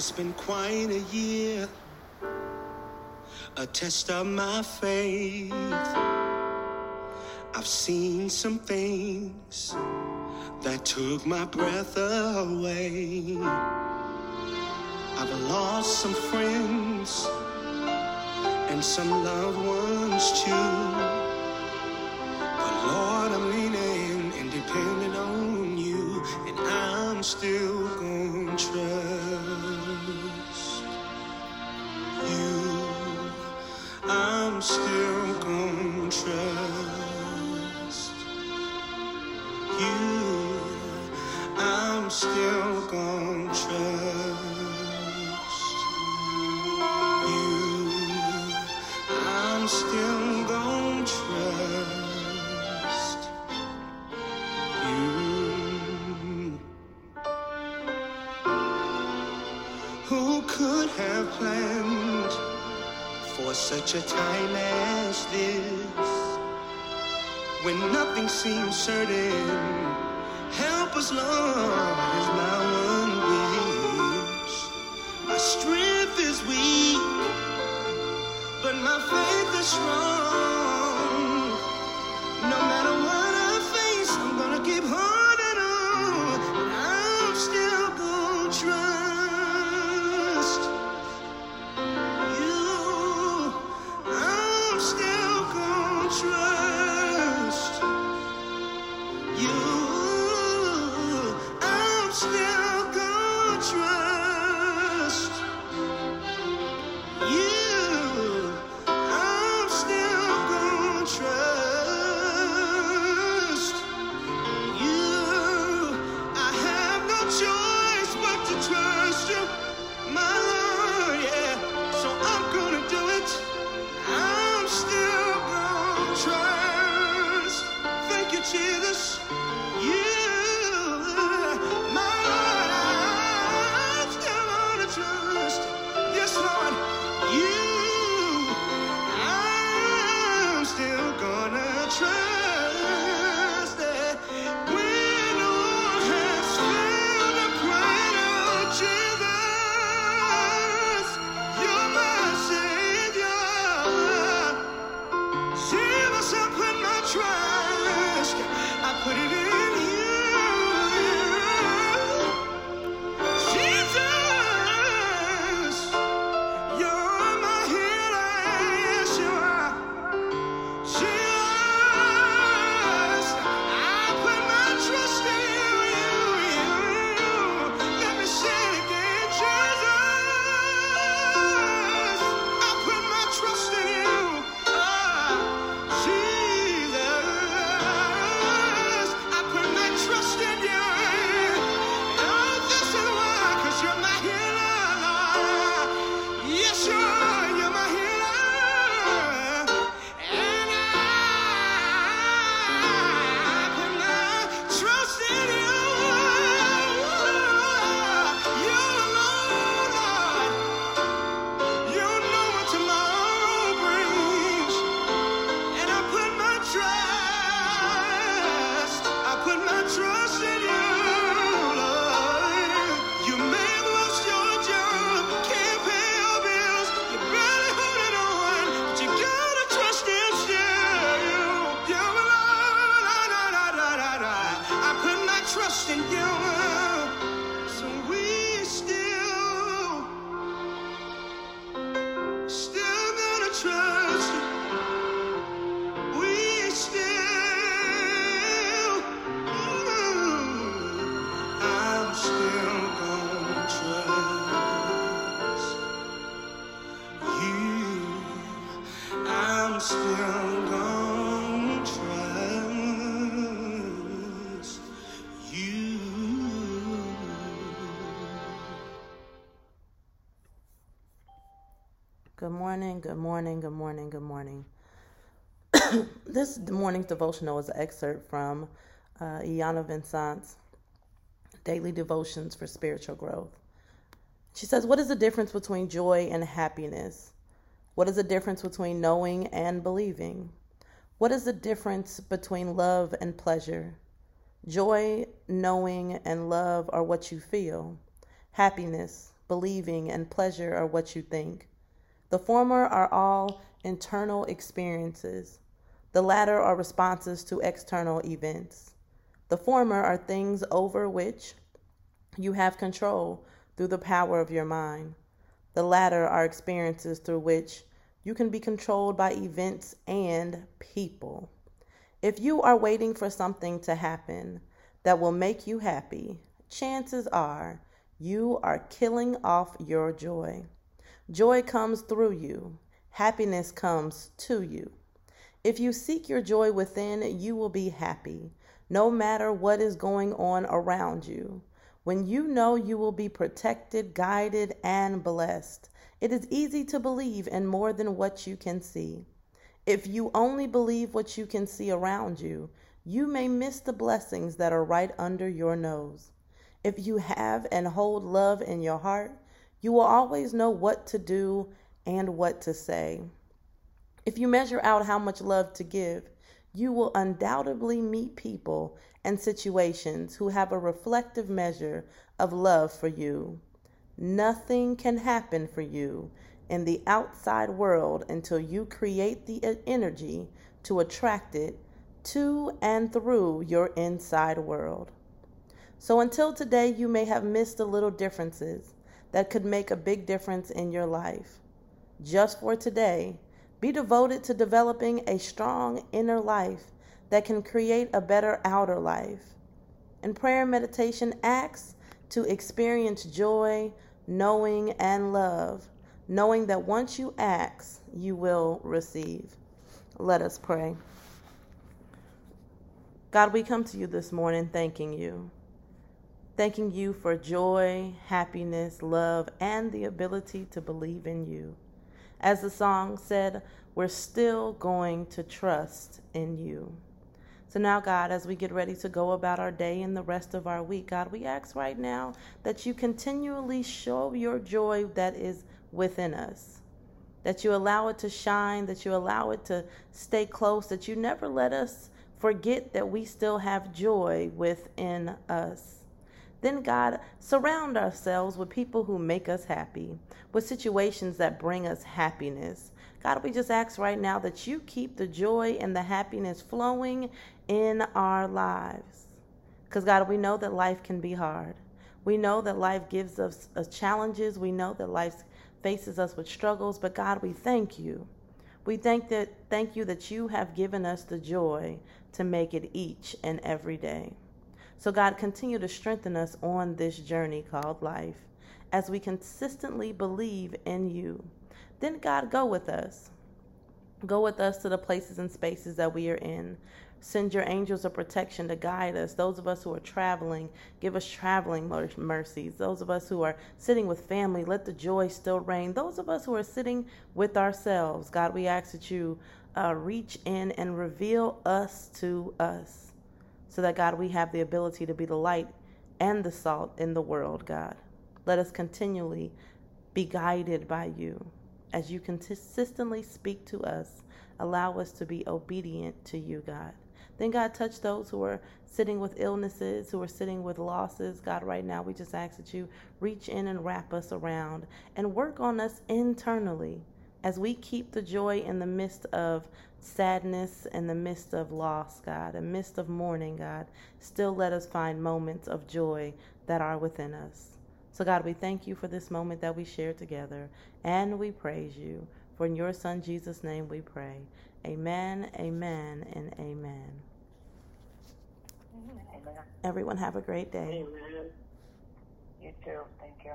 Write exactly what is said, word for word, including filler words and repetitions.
It's been quite a year, a test of my faith. I've seen some things that took my breath away. I've lost some friends and some loved ones too. But Lord, I'm leaning and depending on you, and I'm still gonna trust you. I'm still gonna trust you. I'm still gonna trust. Still gonna trust you. Who could have planned for such a time as this, when nothing seems certain? Help us, Lord, as my one wish. My strength is weak, but my faith is strong. No matter what I face, I'm gonna keep holding on. I'm still gonna trust you. I'm still gonna trust you. I'm still gonna trust you. Jesus, you, my Lord, I'm still gonna trust. Yes, Lord, you, I'm still gonna trust. When all has failed, I pray, oh Jesus, you're my Savior. Save us and put my trust. I put it in you, Jesus. You're my healer, yes you are, Jesus. I put my trust in you. Let me say it again, Jesus. I put my trust in you, oh, Jesus. Trust in you, so we still, still gonna trust. We still, mm, I'm still gonna trust you. I'm still gonna trust. Good morning, good morning, good morning, good morning. This morning's devotional is an excerpt from uh, Iana Vincent's Daily Devotions for Spiritual Growth. She says, what is the difference between joy and happiness? What is the difference between knowing and believing? What is the difference between love and pleasure? Joy, knowing, and love are what you feel. Happiness, believing, and pleasure are what you think. The former are all internal experiences. The latter are responses to external events. The former are things over which you have control through the power of your mind. The latter are experiences through which you can be controlled by events and people. If you are waiting for something to happen that will make you happy, chances are you are killing off your joy. Joy comes through you. Happiness comes to you. If you seek your joy within, you will be happy, no matter what is going on around you. When you know you will be protected, guided, and blessed, it is easy to believe in more than what you can see. If you only believe what you can see around you, you may miss the blessings that are right under your nose. If you have and hold love in your heart, you will always know what to do and what to say. If you measure out how much love to give, you will undoubtedly meet people and situations who have a reflective measure of love for you. Nothing can happen for you in the outside world until you create the energy to attract it to and through your inside world. So until today, you may have missed the little differences that could make a big difference in your life. Just for today, be devoted to developing a strong inner life that can create a better outer life. And prayer and meditation acts to experience joy, knowing, and love, knowing that once you ask, you will receive. Let us pray. God, we come to you this morning thanking you. Thanking you for joy, happiness, love, and the ability to believe in you. As the song said, we're still going to trust in you. So now, God, as we get ready to go about our day and the rest of our week, God, we ask right now that you continually show your joy that is within us, that you allow it to shine, that you allow it to stay close, that you never let us forget that we still have joy within us. Then, God, surround ourselves with people who make us happy, with situations that bring us happiness. God, we just ask right now that you keep the joy and the happiness flowing in our lives. Because, God, we know that life can be hard. We know that life gives us challenges. We know that life faces us with struggles. But, God, we thank you. We thank that, thank you that you have given us the joy to make it each and every day. So God, continue to strengthen us on this journey called life as we consistently believe in you. Then God, go with us. Go with us to the places and spaces that we are in. Send your angels of protection to guide us. Those of us who are traveling, give us traveling mercies. Those of us who are sitting with family, let the joy still reign. Those of us who are sitting with ourselves, God, we ask that you uh, reach in and reveal us to us. So that, God, we have the ability to be the light and the salt in the world, God. Let us continually be guided by you. As you consistently speak to us, allow us to be obedient to you, God. Then, God, touch those who are sitting with illnesses, who are sitting with losses. God, right now, we just ask that you reach in and wrap us around and work on us internally as we keep the joy in the midst of sadness, in the midst of loss, God, in the midst of mourning, God, still let us find moments of joy that are within us. So, God, we thank you for this moment that we share together, and we praise you. For in your Son, Jesus' name, we pray. Amen, amen, and amen. Amen. Everyone have a great day. Amen. You too. Thank you.